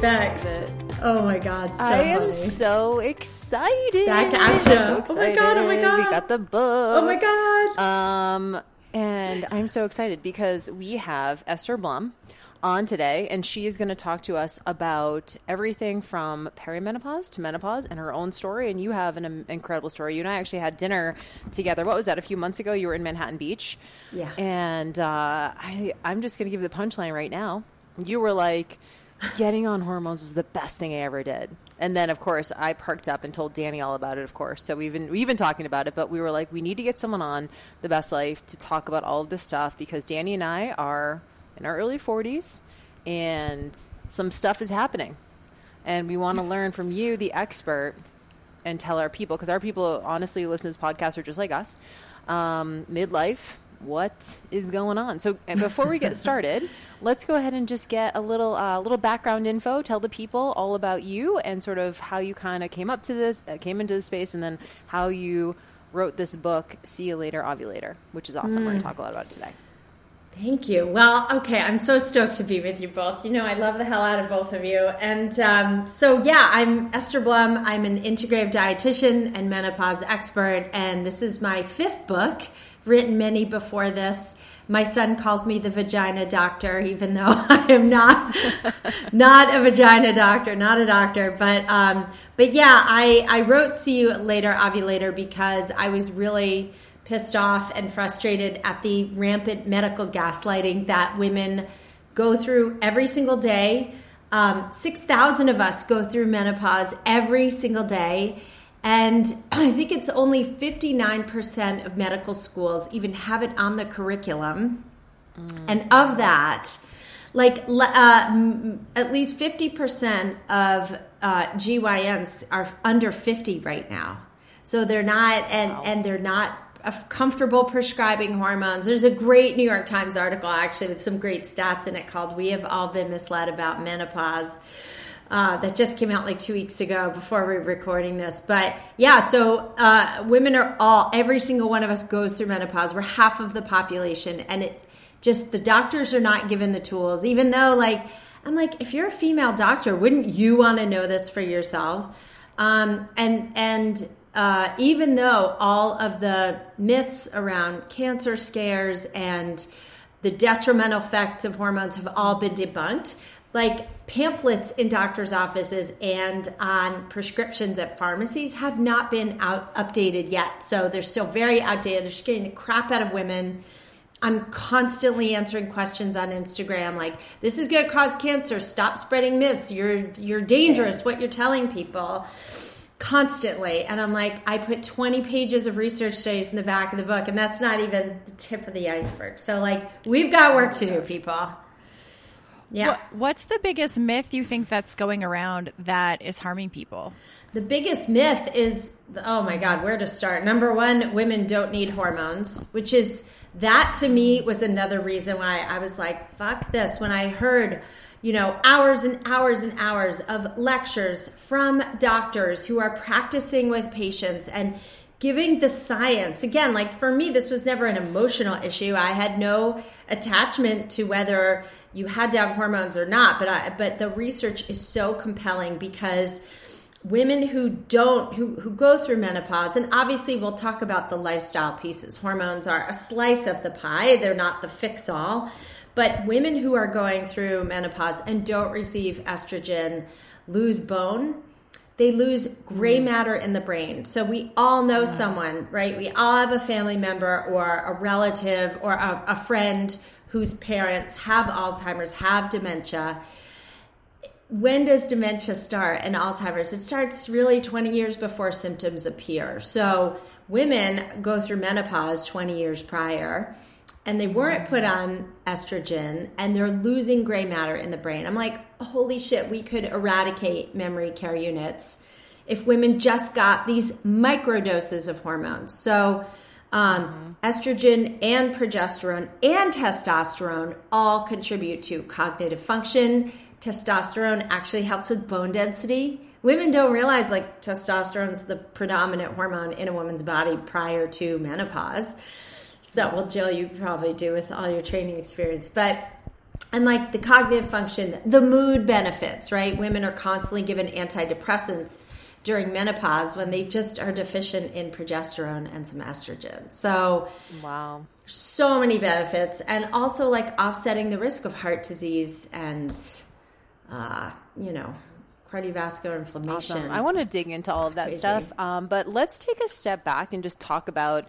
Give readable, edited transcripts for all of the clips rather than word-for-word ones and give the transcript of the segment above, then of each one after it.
Specs. Oh my God. So I am so excited. Back to action. I'm so excited. Oh my God. We got the book. Oh my God. And I'm so excited because we have Esther Blum on today, and she is going to talk to us about everything from perimenopause to menopause and her own story. And you have an incredible story. You and I actually had dinner together. What was that? A few months ago, you were in Manhattan Beach. Yeah. And I'm just going to give the punchline right now. You were like, getting on hormones was the best thing I ever did. And then, of course, I perked up and told Danny all about it, of course. So we've been talking about it, but we were like, we need to get someone on The Best Life to talk about all of this stuff because Danny and I are in our early 40s and some stuff is happening. And we want to learn from you, the expert, and tell our people, because our people, honestly, listen to this podcast are just like us, midlife. What is going on? So before we get started, let's go ahead and just get a little background info. Tell the people all about you and sort of how you kind of came into this space, and then how you wrote this book, See You Later, Ovulator, which is awesome. We're going to talk a lot about it today. Thank you. Well, okay. I'm so stoked to be with you both. You know, I love the hell out of both of you. And I'm Esther Blum. I'm an integrative dietitian and menopause expert. And this is my fifth book, written many before this. My son calls me the vagina doctor, even though I am not a vagina doctor, not a doctor. But yeah, I wrote See You Later, Ovulator because I was really pissed off and frustrated at the rampant medical gaslighting that women go through every single day. 6,000 of us go through menopause every single day. And I think it's only 59% of medical schools even have it on the curriculum. Mm. And of that, at least 50% of GYNs are under 50 right now. So they're not, and they're not comfortable prescribing hormones. There's a great New York Times article actually with some great stats in it called "We Have All Been Misled About Menopause," that just came out like 2 weeks ago before we were recording this. But yeah, so women are every single one of us goes through menopause. We're half of the population, and it just, the doctors are not given the tools, even though if you're a female doctor, wouldn't you want to know this for yourself? Even though all of the myths around cancer scares and the detrimental effects of hormones have all been debunked, like pamphlets in doctors' offices and on prescriptions at pharmacies have not been updated yet. So they're still very outdated. They're scaring the crap out of women. I'm constantly answering questions on Instagram like, this is going to cause cancer. Stop spreading myths. You're dangerous, what you're telling people. Constantly. And I'm like, I put 20 pages of research studies in the back of the book, and that's not even the tip of the iceberg. So we've got work to do, people. Yeah. What's the biggest myth you think that's going around that is harming people? The biggest myth is, oh my God, where to start? Number one, women don't need hormones, which is, that to me was another reason why I was like, fuck this. When I heard, hours and hours and hours of lectures from doctors who are practicing with patients and giving the science. Again, for me, this was never an emotional issue. I had no attachment to whether you had to have hormones or not, but the research is so compelling because women who go through menopause, and obviously we'll talk about the lifestyle pieces. Hormones are a slice of the pie. They're not the fix-all. But women who are going through menopause and don't receive estrogen lose bone. They lose gray matter in the brain. So we all know someone, right? We all have a family member or a relative or a friend whose parents have Alzheimer's, have dementia. When does dementia start and Alzheimer's? It starts really 20 years before symptoms appear. So women go through menopause 20 years prior. and they weren't put on estrogen, and they're losing gray matter in the brain. I'm like, holy shit, we could eradicate memory care units if women just got these microdoses of hormones. So estrogen and progesterone and testosterone all contribute to cognitive function. Testosterone actually helps with bone density. Women don't realize, like, testosterone's the predominant hormone in a woman's body prior to menopause. So, well, Jill, you probably do with all your training experience, but and like the cognitive function, the mood benefits, right? Women are constantly given antidepressants during menopause when they just are deficient in progesterone and some estrogen. So, wow. So many benefits, and also like offsetting the risk of heart disease and, you know, cardiovascular inflammation. Awesome. I want to dig into all of that stuff, but let's take a step back and just talk about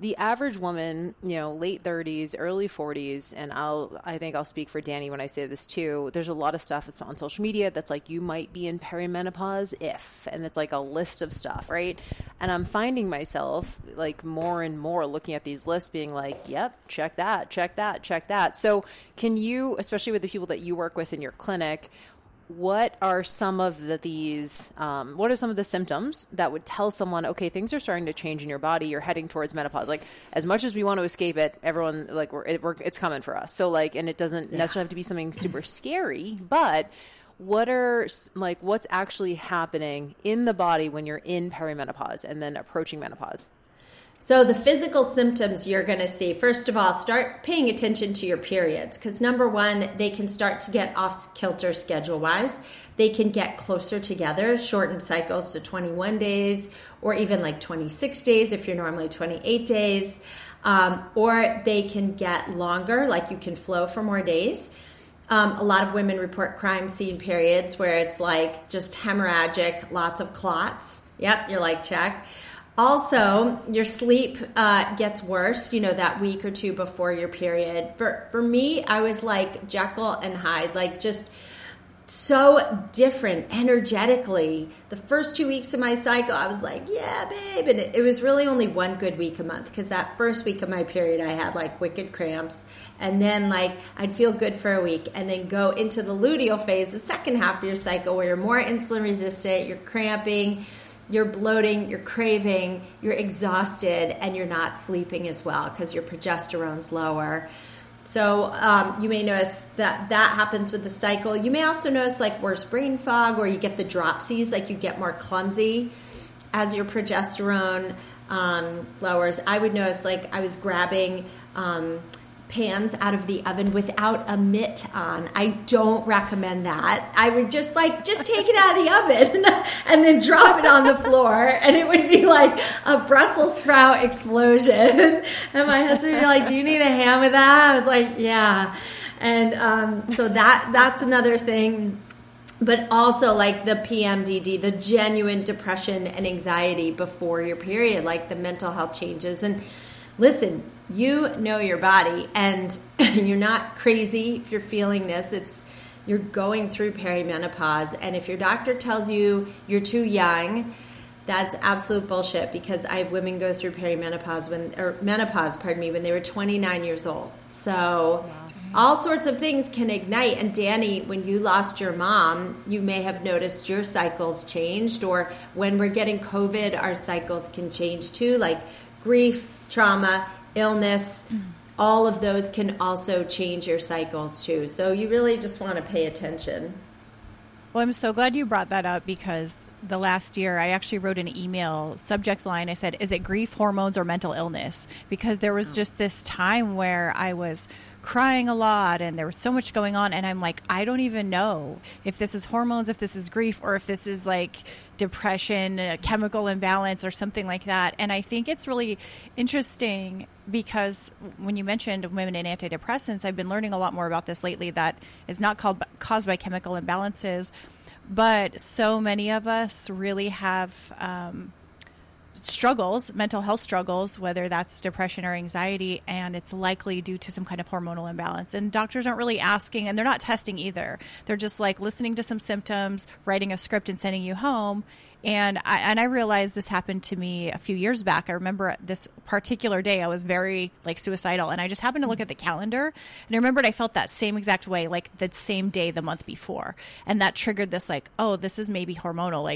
the average woman, you know, late 30s, early 40s, and I think I'll speak for Danny when I say this too. There's a lot of stuff that's on social media that's like, you might be in perimenopause if, and it's like a list of stuff, right? And I'm finding myself like more and more looking at these lists being like, yep, check that, check that, check that. So can you, especially with the people that you work with in your clinic, what are some of what are some of the symptoms that would tell someone, okay, things are starting to change in your body, you're heading towards menopause? Like, as much as we want to escape it, everyone, like, it's coming for us. So like, and it doesn't necessarily have to be something super scary, but what's actually happening in the body when you're in perimenopause and then approaching menopause? So the physical symptoms you're going to see, first of all, start paying attention to your periods, because number one, they can start to get off kilter schedule-wise. They can get closer together, shortened cycles to 21 days or even like 26 days if you're normally 28 days, or they can get longer, like you can flow for more days. A lot of women report crime scene periods where it's like just hemorrhagic, lots of clots. Yep, you're like, check. Also, your sleep gets worse, you know, that week or two before your period. For me, I was like Jekyll and Hyde, like just so different energetically. The first 2 weeks of my cycle, I was like, yeah, babe. And it was really only one good week a month, because that first week of my period, I had like wicked cramps. And then like I'd feel good for a week and then go into the luteal phase, the second half of your cycle, where you're more insulin resistant, you're cramping, you're bloating, you're craving, you're exhausted, and you're not sleeping as well because your progesterone's lower. So you may notice that happens with the cycle. You may also notice like worse brain fog, or you get the dropsies, like you get more clumsy as your progesterone lowers. I would notice like I was grabbing pans out of the oven without a mitt on. I don't recommend that. I would just take it out of the oven and then drop it on the floor, and it would be like a Brussels sprout explosion. And my husband would be like, do you need a hand with that? I was like, yeah. And so that's another thing. But also like the PMDD, the genuine depression and anxiety before your period, like the mental health changes. And listen, you know your body, and you're not crazy if you're feeling this. You're going through perimenopause, and if your doctor tells you you're too young, that's absolute bullshit, because I have women go through menopause when they were 29 years old. So all sorts of things can ignite. And Danny, when you lost your mom, you may have noticed your cycles changed, or when we're getting COVID, our cycles can change too, like grief, trauma, illness, all of those can also change your cycles too. So you really just want to pay attention. Well, I'm so glad you brought that up, because the last year I actually wrote an email subject line. I said, is it grief, hormones, or mental illness? Because there was just this time where I was crying a lot and there was so much going on, and I'm like, I don't even know if this is hormones, if this is grief, or if this is like depression, a chemical imbalance or something like that. And I think it's really interesting, because when you mentioned women and antidepressants, I've been learning a lot more about this lately, that it's not caused by chemical imbalances, but so many of us really have struggles, mental health struggles, whether that's depression or anxiety, and it's likely due to some kind of hormonal imbalance. And doctors aren't really asking, and they're not testing either. They're just like listening to some symptoms, writing a script, and sending you home. And I realized this happened to me a few years back. I remember this particular day I was very suicidal, and I just happened to look at the calendar, and I remembered I felt that same exact way, like the same day the month before. And that triggered this this is maybe hormonal,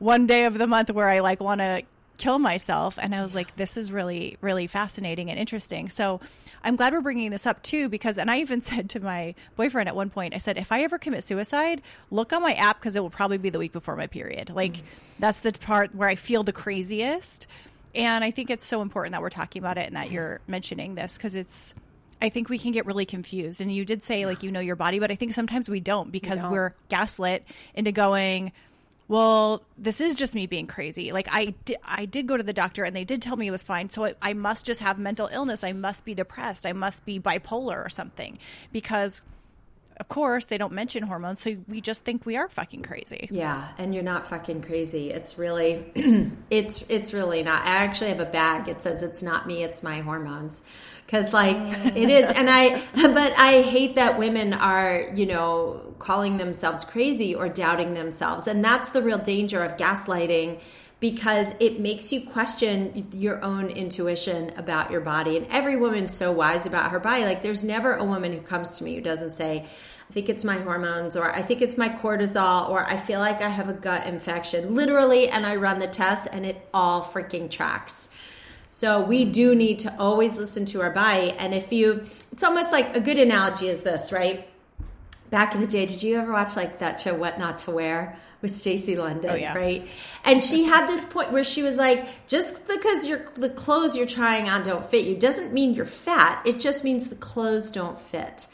one day of the month where I want to kill myself. And I was like, this is really, really fascinating and interesting. So I'm glad we're bringing this up too, because, and I even said to my boyfriend at one point, I said, if I ever commit suicide, look on my app, because it will probably be the week before my period. That's the part where I feel the craziest. And I think it's so important that we're talking about it and that you're mentioning this, because I think we can get really confused. And you did say your body, but I think sometimes we don't, because we're gaslit into going, well, this is just me being crazy. I did go to the doctor and they did tell me it was fine. So I must just have mental illness. I must be depressed. I must be bipolar or something, because of course they don't mention hormones. So we just think we are fucking crazy. Yeah. And you're not fucking crazy. It's really, it's really not. I actually have a bag. It says, it's not me, it's my hormones. Cause it is. And I hate that women are, calling themselves crazy or doubting themselves. And that's the real danger of gaslighting, because it makes you question your own intuition about your body. And every woman's so wise about her body. There's never a woman who comes to me who doesn't say, I think it's my hormones, or I think it's my cortisol, or I feel like I have a gut infection, literally. And I run the test and it all freaking tracks. So we do need to always listen to our body. And it's almost like a good analogy is this, right? Back in the day, did you ever watch that show, What Not to Wear, with Stacey London, right? And she had this point where she was like, just because the clothes you're trying on don't fit you doesn't mean you're fat. It just means the clothes don't fit,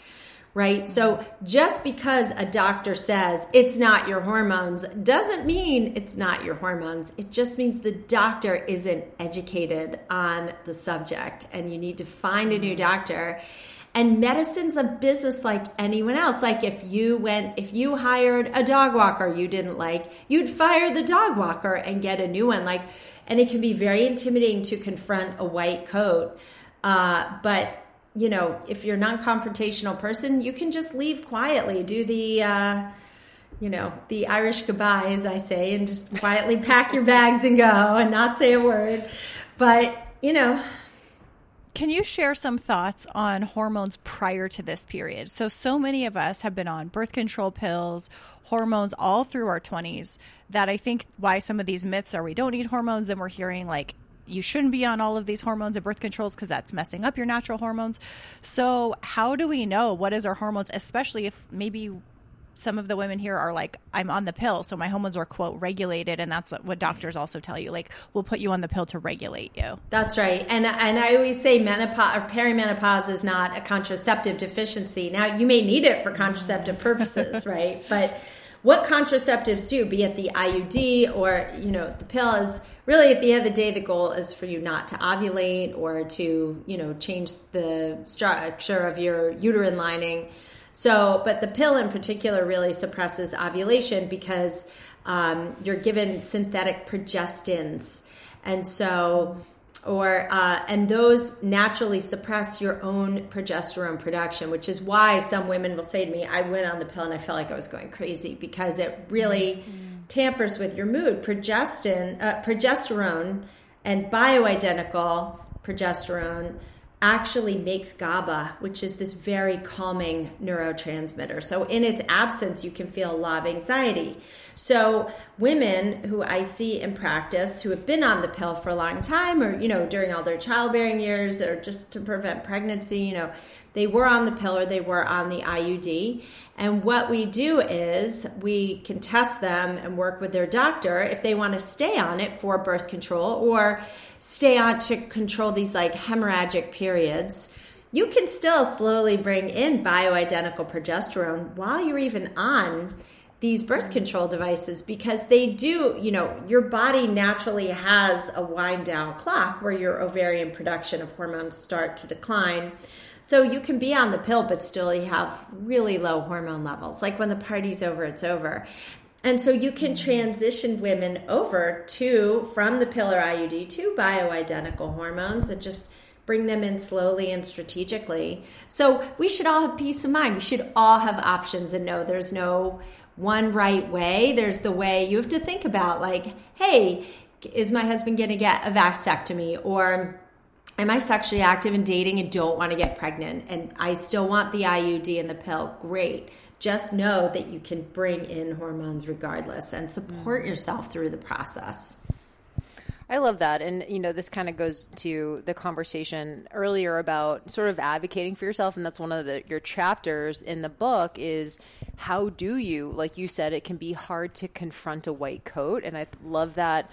right? Mm-hmm. So just because a doctor says it's not your hormones doesn't mean it's not your hormones. It just means the doctor isn't educated on the subject, and you need to find a new doctor. And medicine's a business like anyone else. If you hired a dog walker you didn't like, you'd fire the dog walker and get a new one. And it can be very intimidating to confront a white coat. But if you're a non-confrontational person, you can just leave quietly. Do the Irish goodbye, as I say, and just quietly pack your bags and go and not say a word. But. Can you share some thoughts on hormones prior to this period? So many of us have been on birth control pills, hormones all through our 20s, that I think why some of these myths are we don't need hormones, and we're hearing you shouldn't be on all of these hormones and birth controls because that's messing up your natural hormones. So how do we know what is our hormones, especially if maybe some of the women here are I'm on the pill, so my hormones are, quote, regulated. And that's what doctors also tell you, we'll put you on the pill to regulate you. That's right. And I always say menopause or perimenopause is not a contraceptive deficiency. Now, you may need it for contraceptive purposes, right? But what contraceptives do, be it the IUD or, the pill, is really at the end of the day, the goal is for you not to ovulate or to, change the structure of your uterine lining. So, but the pill in particular really suppresses ovulation because you're given synthetic progestins. And so, and those naturally suppress your own progesterone production, which is why some women will say to me, I went on the pill and I felt like I was going crazy, because it really tampers with your mood. Progesterone and bioidentical progesterone actually makes GABA, which is this very calming neurotransmitter. So in its absence, you can feel a lot of anxiety. So women who I see in practice who have been on the pill for a long time, or, during all their childbearing years, or just to prevent pregnancy, they were on the pill or they were on the IUD. And what we do is we can test them and work with their doctor if they want to stay on it for birth control or stay on to control these hemorrhagic periods. You can still slowly bring in bioidentical progesterone while you're even on these birth control devices, because they do, your body naturally has a wind down clock where your ovarian production of hormones start to decline. So you can be on the pill, but still have really low hormone levels. When the party's over, it's over. And so you can transition women over to, from the pillar IUD to bioidentical hormones and just bring them in slowly and strategically. So we should all have peace of mind. We should all have options and know there's no one right way. There's the way you have to think about, like, hey, is my husband going to get a vasectomy? Or am I sexually active and dating and don't want to get pregnant? And I still want the IUD and the pill. Great. Just know that you can bring in hormones regardless and support yourself through the process. I love that. And, you know, this kind of goes to the conversation earlier about sort of advocating for yourself. And that's one of your chapters in the book is how do you, like you said, it can be hard to confront a white coat. And I love that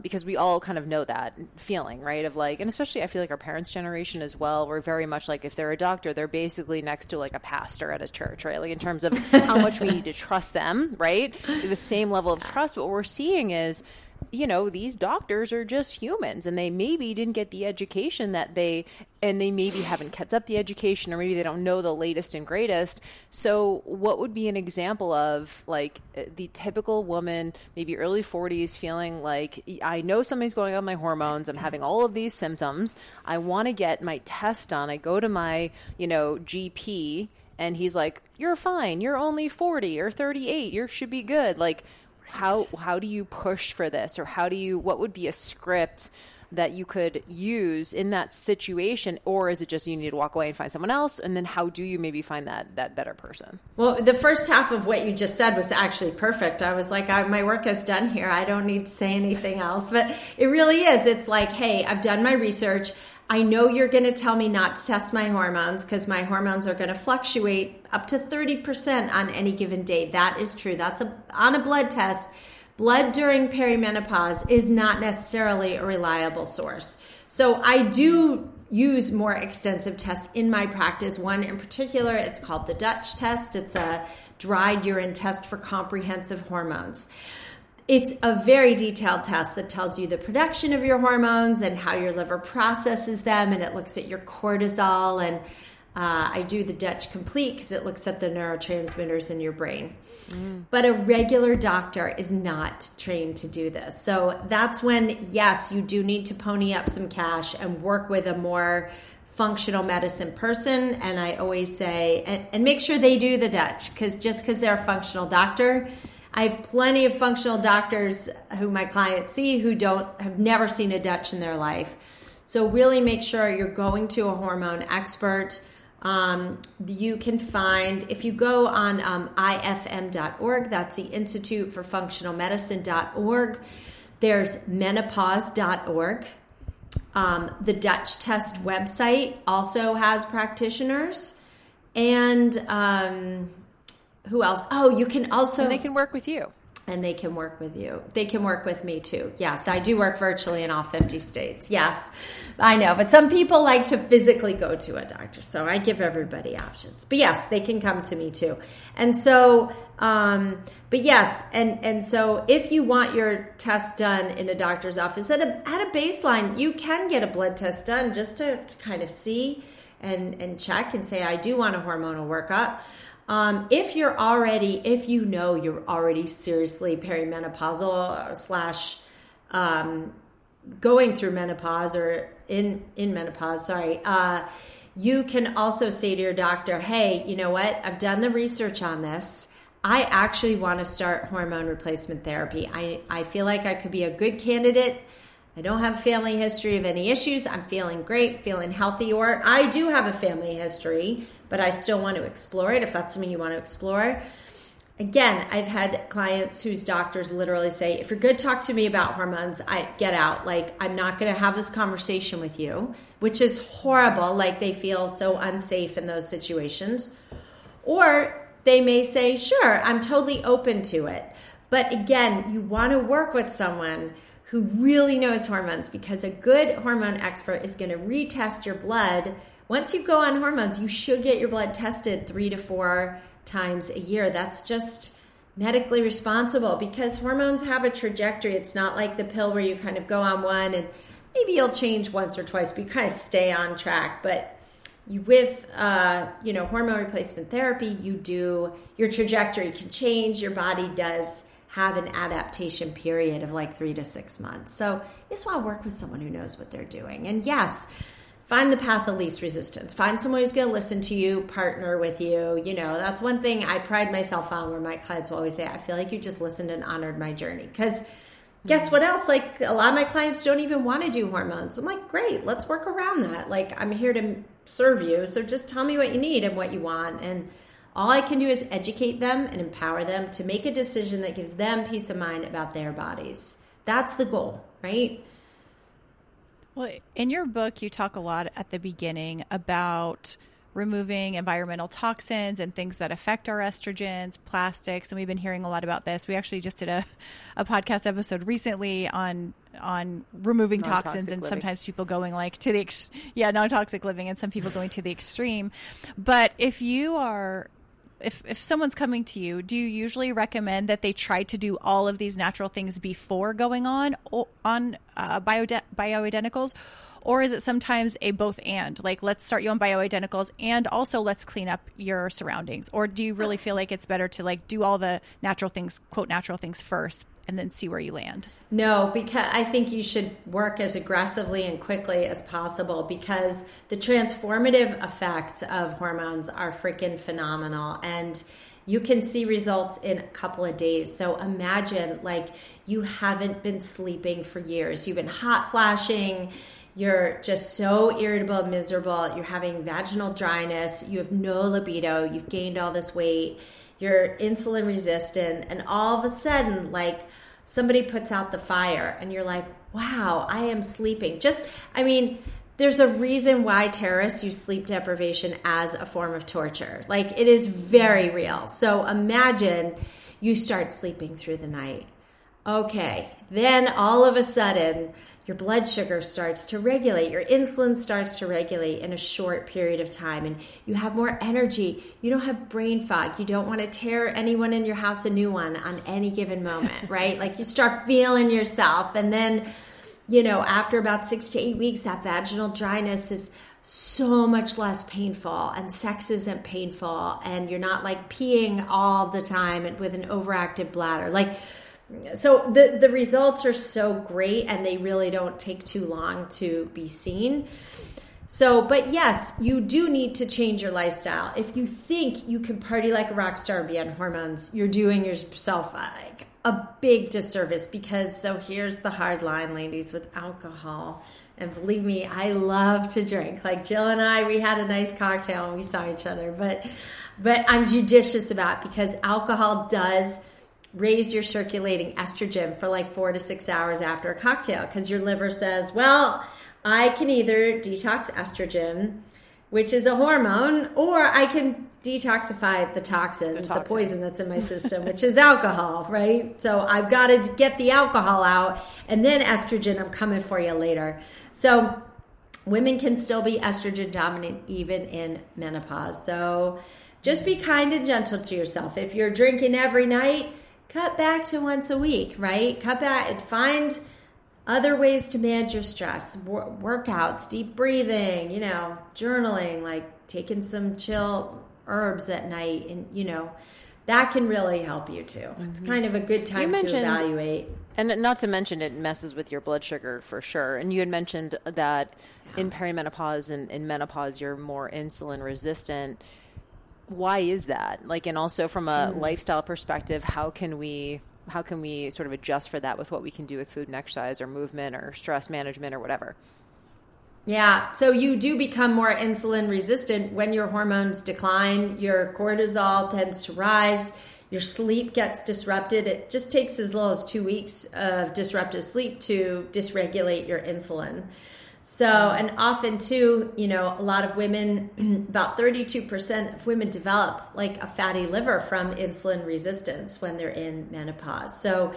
because we all kind of know that feeling, right? Of like, and especially I feel like our parents' generation as well, we're very much like if they're a doctor, they're basically next to like a pastor at a church, right? Like in terms of how much we need to trust them, right? The same level of trust. But what we're seeing is, you know, these doctors are just humans and they maybe didn't get the education that they maybe haven't kept up the education, or maybe they don't know the latest and greatest. So what would be an example of like the typical woman, maybe early 40s, feeling like I know something's going on with my hormones. I'm having all of these symptoms. I want to get my test done. I go to my, you know, GP and he's like, you're fine. You're only 40 or 38. You should be good. Like, How do you push for this, or how do you, what would be a script that you could use in that situation? Or is it just you need to walk away and find someone else? And then how do you maybe find that better person? Well, the first half of what you just said was actually perfect. I was like, my work is done here. I don't need to say anything else. But it really is. It's like, hey, I've done my research. I know you're going to tell me not to test my hormones because my hormones are going to fluctuate up to 30% on any given day. That is true. That's on a blood test. Blood during perimenopause is not necessarily a reliable source. So I do use more extensive tests in my practice. One in particular, it's called the Dutch test. It's a dried urine test for comprehensive hormones. It's a very detailed test that tells you the production of your hormones and how your liver processes them, and it looks at your cortisol. And I do the Dutch Complete because it looks at the neurotransmitters in your brain. Mm. But a regular doctor is not trained to do this. So that's when, yes, you do need to pony up some cash and work with a more functional medicine person. And I always say, and make sure they do the Dutch, because just because they're a functional doctor, I have plenty of functional doctors who my clients see who have never seen a Dutch in their life. So really make sure you're going to a hormone expert. You can find, if you go on ifm.org, that's the Institute for Functional Medicine.org. There's menopause.org. The Dutch test website also has practitioners. And who else? Oh, you can also... And they can work with you. And they can work with you. They can work with me too. Yes, I do work virtually in all 50 states. Yes, I know. But some people like to physically go to a doctor. So I give everybody options. But yes, they can come to me too. And so, but yes, and so if you want your test done in a doctor's office, at a baseline, you can get a blood test done just to kind of see and check and say, I do want a hormonal workup. If you know you're already seriously perimenopausal / going through menopause or in menopause, you can also say to your doctor, hey, you know what? I've done the research on this. I actually want to start hormone replacement therapy. I feel like I could be a good candidate. I don't have a family history of any issues. I'm feeling great, feeling healthy, or I do have a family history, but I still want to explore it if that's something you want to explore. Again, I've had clients whose doctors literally say, if you're good, talk to me about hormones, I get out. Like, I'm not going to have this conversation with you, which is horrible. Like, they feel so unsafe in those situations. Or they may say, sure, I'm totally open to it. But again, you want to work with someone who really knows hormones, because a good hormone expert is going to retest your blood. Once you go on hormones, you should get your blood tested 3 to 4 times a year. That's just medically responsible, because hormones have a trajectory. It's not like the pill where you kind of go on one and maybe you'll change once or twice, but you kind of stay on track. But with hormone replacement therapy, your trajectory can change. Your body does have an adaptation period of like 3 to 6 months. So you just want to work with someone who knows what they're doing. And yes, find the path of least resistance. Find someone who's going to listen to you, partner with you. You know, that's one thing I pride myself on, where my clients will always say, I feel like you just listened and honored my journey. Because guess what else? Like, a lot of my clients don't even want to do hormones. I'm like, great, let's work around that. Like, I'm here to serve you. So just tell me what you need and what you want. And all I can do is educate them and empower them to make a decision that gives them peace of mind about their bodies. That's the goal, right? Well, in your book, you talk a lot at the beginning about removing environmental toxins and things that affect our estrogens, plastics. And we've been hearing a lot about this. We actually just did a podcast episode recently on removing toxins and living. Sometimes people going like to the, non-toxic living, and some people going to the extreme. But if someone's coming to you, do you usually recommend that they try to do all of these natural things before going on bioidenticals? Or is it sometimes a both and, like, let's start you on bioidenticals and also let's clean up your surroundings? Or do you really feel like it's better to like do all the natural things, quote, natural things first, and then see where you land? No, because I think you should work as aggressively and quickly as possible, because the transformative effects of hormones are freaking phenomenal. And you can see results in a couple of days. So imagine like you haven't been sleeping for years. You've been hot flashing. You're just so irritable and miserable. You're having vaginal dryness. You have no libido. You've gained all this weight. You're insulin resistant. And all of a sudden, like, somebody puts out the fire and you're like, wow, I am sleeping. There's a reason why terrorists use sleep deprivation as a form of torture. Like, it is very real. So imagine you start sleeping through the night. Okay, then all of a sudden, your blood sugar starts to regulate, your insulin starts to regulate in a short period of time, and you have more energy. You don't have brain fog. You don't want to tear anyone in your house a new one on any given moment, right? Like, you start feeling yourself, and then, after about 6 to 8 weeks, that vaginal dryness is so much less painful, and sex isn't painful, and you're not like peeing all the time and with an overactive bladder. Like, so the results are so great, and they really don't take too long to be seen. So, but yes, you do need to change your lifestyle. If you think you can party like a rock star and be on hormones, you're doing yourself like a big disservice, because so here's the hard line, ladies, with alcohol. And believe me, I love to drink. Like, Jill and I, we had a nice cocktail and we saw each other, but I'm judicious about it, because alcohol does raise your circulating estrogen for like 4 to 6 hours after a cocktail, because your liver says, well, I can either detox estrogen, which is a hormone, or I can detoxify the poison that's in my system, which is alcohol, right? So I've got to get the alcohol out, and then estrogen, I'm coming for you later. So women can still be estrogen dominant even in menopause. So just be kind and gentle to yourself. If you're drinking every night, cut back to once a week, right? Cut back and find other ways to manage your stress, workouts, deep breathing, journaling, like taking some chill herbs at night. And, that can really help you too. Mm-hmm. It's kind of a good time to evaluate. And not to mention, it messes with your blood sugar for sure. And you had mentioned that in perimenopause and in menopause, you're more insulin resistant. Why is that? Like, and also from a lifestyle perspective, how can we sort of adjust for that with what we can do with food and exercise or movement or stress management or whatever? Yeah. So you do become more insulin resistant when your hormones decline, your cortisol tends to rise, your sleep gets disrupted. It just takes as little as 2 weeks of disruptive sleep to dysregulate your insulin. So, and often too, a lot of women, about 32% of women develop like a fatty liver from insulin resistance when they're in menopause. So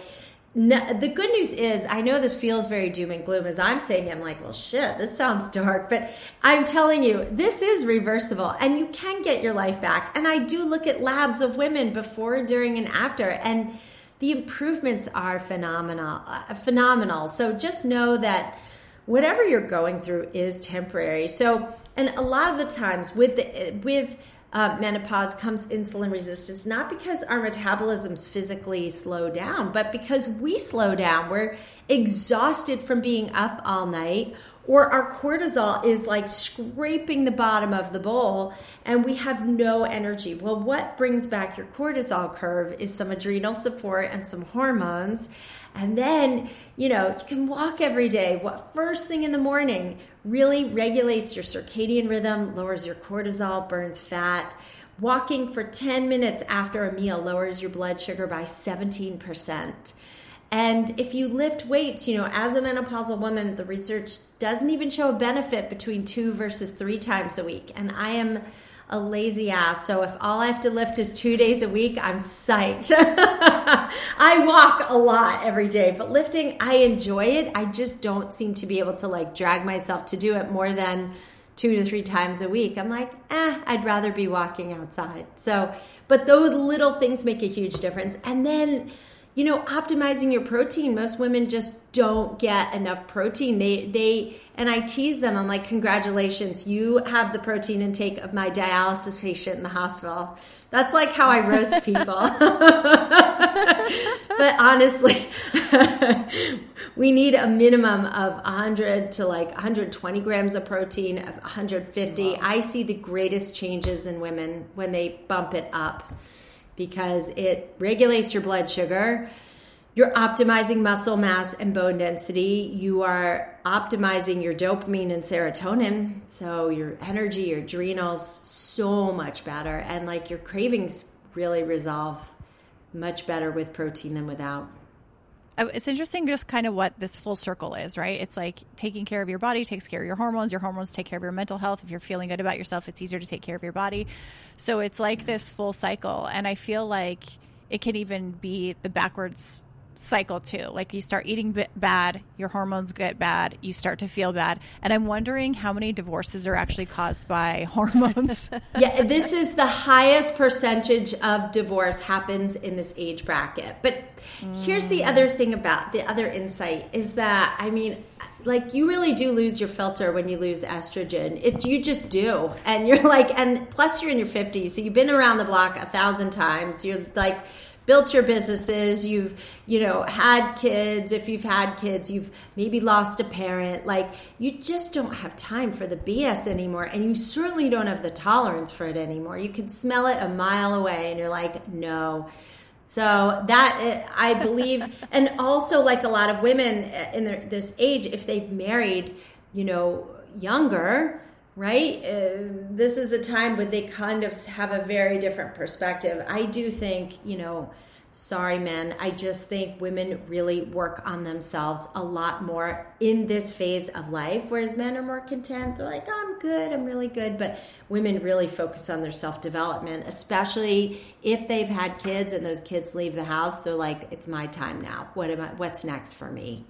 the good news is, I know this feels very doom and gloom as I'm saying it. I'm like, well, shit, this sounds dark, but I'm telling you, this is reversible and you can get your life back. And I do look at labs of women before, during, and after, and the improvements are phenomenal. So just know that whatever you're going through is temporary. So, and a lot of the times with menopause comes insulin resistance, not because our metabolisms physically slow down, but because we slow down. We're exhausted from being up all night, or our cortisol is like scraping the bottom of the bowl and we have no energy. Well, what brings back your cortisol curve is some adrenal support and some hormones. And then, you know, you can walk every day. What first thing in the morning really regulates your circadian rhythm, lowers your cortisol, burns fat. Walking for 10 minutes after a meal lowers your blood sugar by 17%. And if you lift weights, you know, as a menopausal woman, the research doesn't even show a benefit between 2 versus 3 times a week. And I am a lazy ass, so if all I have to lift is 2 days a week, I'm psyched. I walk a lot every day, but lifting, I enjoy it. I just don't seem to be able to like drag myself to do it more than 2 to 3 times a week. I'm like, I'd rather be walking outside. So, but those little things make a huge difference. And then, you know, optimizing your protein. Most women just don't get enough protein. They and I tease them. I'm like, congratulations, you have the protein intake of my dialysis patient in the hospital. That's like how I roast people. But honestly, we need a minimum of 100 to like 120 grams of protein, 150. Wow. I see the greatest changes in women when they bump it up, because it regulates your blood sugar, you're optimizing muscle mass and bone density, you are optimizing your dopamine and serotonin, so your energy, your adrenals, so much better, and like your cravings really resolve much better with protein than without. It's interesting just kind of what this full circle is, right? It's like taking care of your body takes care of your hormones take care of your mental health. If you're feeling good about yourself, it's easier to take care of your body. So it's like this full cycle. And I feel like it can even be the backwards cycle too. Like you start eating bad, your hormones get bad, you start to feel bad. And I'm wondering how many divorces are actually caused by hormones. Yeah, this is the highest percentage of divorce happens in this age bracket. But here's the other thing about the other insight is that, I mean, like you really do lose your filter when you lose estrogen. You just do. And you're like, and plus you're in your 50s. So you've been around the block 1,000 times. You're like, built your businesses, you've, you know, had kids. If you've had kids, you've maybe lost a parent. Like, you just don't have time for the BS anymore. And you certainly don't have the tolerance for it anymore. You can smell it a mile away and you're like, no. So that, I believe, and also like a lot of women in this age, if they've married, you know, younger, right? This is a time where they kind of have a very different perspective. I do think, you know, sorry, men, I just think women really work on themselves a lot more in this phase of life, whereas men are more content. They're like, I'm good, I'm really good. But women really focus on their self-development, especially if they've had kids and those kids leave the house. They're like, it's my time now. What's next for me?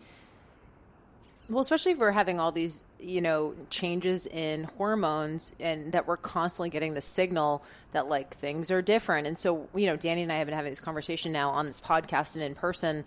Well, especially if we're having all these, you know, changes in hormones and that we're constantly getting the signal that like things are different. And so, you know, Danny and I have been having this conversation now on this podcast and in person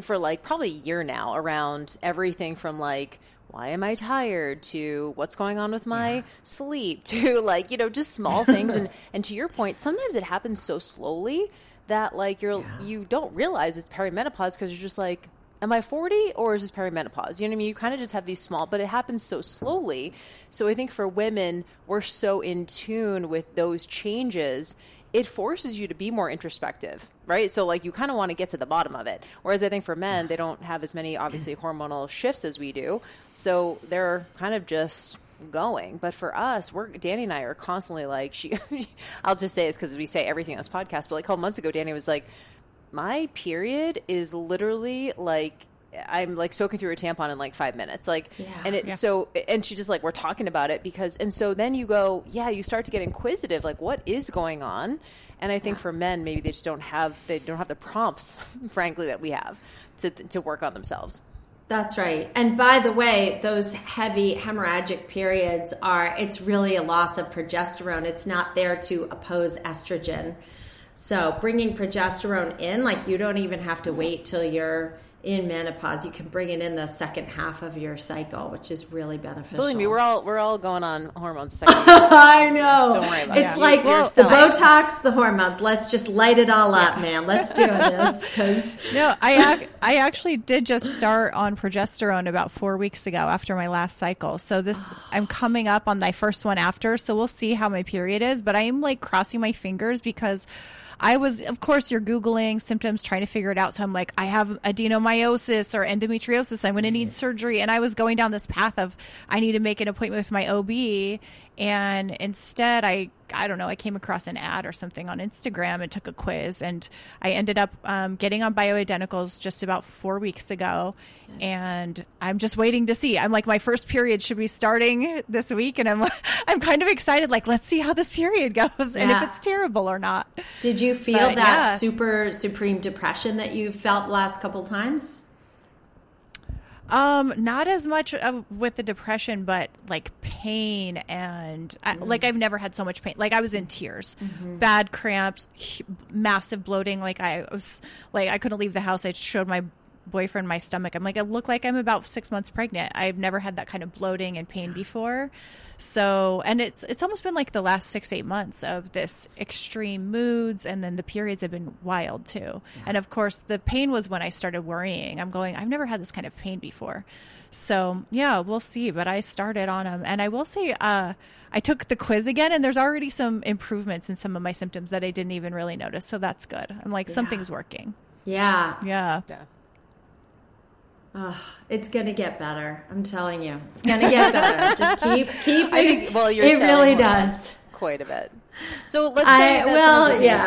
for like probably a year now around everything from like, why am I tired, to what's going on with my sleep, to like, you know, just small things. And to your point, sometimes it happens so slowly that like you don't realize it's perimenopause because you're just like, am I 40 or is this perimenopause? You know what I mean? You kind of just have these small, but it happens so slowly. So I think for women, we're so in tune with those changes. It forces you to be more introspective, right? So like you kind of want to get to the bottom of it. Whereas I think for men, they don't have as many obviously hormonal shifts as we do. So they're kind of just going. But for us, Danny and I are constantly like, I'll just say it's because we say everything on this podcast, but like a couple months ago, Danny was like, my period is literally like, I'm like soaking through a tampon in like 5 minutes. Like, and it's so, and she just like, we're talking about it because, and so then you go, you start to get inquisitive, like what is going on? And I think for men, maybe they just don't have the prompts, frankly, that we have to work on themselves. That's right. And by the way, those heavy hemorrhagic periods it's really a loss of progesterone. It's not there to oppose estrogen. So bringing progesterone in, like you don't even have to wait till you're in menopause, you can bring it in the second half of your cycle, which is really beneficial. Believe me, we're all going on hormones. I know. Don't worry about it. It's like the Botox, the hormones. Let's just light it all up, man. Let's do this. No, I actually did just start on progesterone about 4 weeks ago after my last cycle. So I'm coming up on my first one after. So we'll see how my period is. But I am like crossing my fingers because of course, you're Googling symptoms, trying to figure it out. So I'm like, I have adenomyosis or endometriosis. I'm going to need surgery. And I was going down this path of, I need to make an appointment with my OB. And instead, I don't know, I came across an ad or something on Instagram and took a quiz. And I ended up getting on bioidenticals just about 4 weeks ago. And I'm just waiting to see. I'm like, my first period should be starting this week. And I'm kind of excited, like, let's see how this period goes and if it's terrible or not. Did you feel that super supreme depression that you felt last couple times? Not as much with the depression, but like pain and like I've never had so much pain. Like I was in tears, bad cramps, massive bloating. Like I was like, I couldn't leave the house. I showed my boyfriend my stomach. I'm like, I look like I'm about 6 months pregnant. I've never had that kind of bloating and pain before. So, and it's almost been like the last 6-8 months of this extreme moods. And then the periods have been wild too. Yeah. And of course the pain was when I started worrying. I've never had this kind of pain before. So yeah, we'll see. But I started on them and I will say, I took the quiz again and there's already some improvements in some of my symptoms that I didn't even really notice. So that's good. I'm like, something's working. Yeah. Oh, it's going to get better. I'm telling you. It's going to get better. Just keep it. Well, you're it really does. Quite a bit. So let's say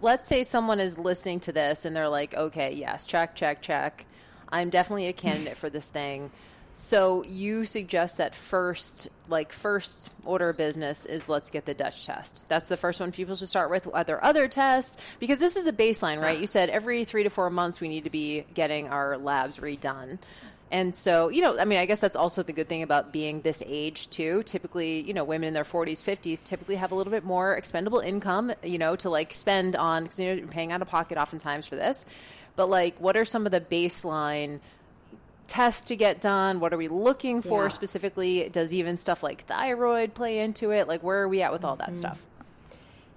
let's say someone is listening to this and they're like, okay, yes, check. I'm definitely a candidate for this thing. So you suggest that first order of business is let's get the Dutch test. That's the first one people should start with. Are there other tests? Because this is a baseline, right? You said every 3 to 4 months we need to be getting our labs redone. And so, I guess that's also the good thing about being this age too. Typically, women in their 40s, 50s typically have a little bit more expendable income, to like spend on, because you're paying out of pocket oftentimes for this. But like, what are some of the baseline tests to get done? What are we looking for specifically? Does even stuff like thyroid play into it? Like, where are we at with all that stuff?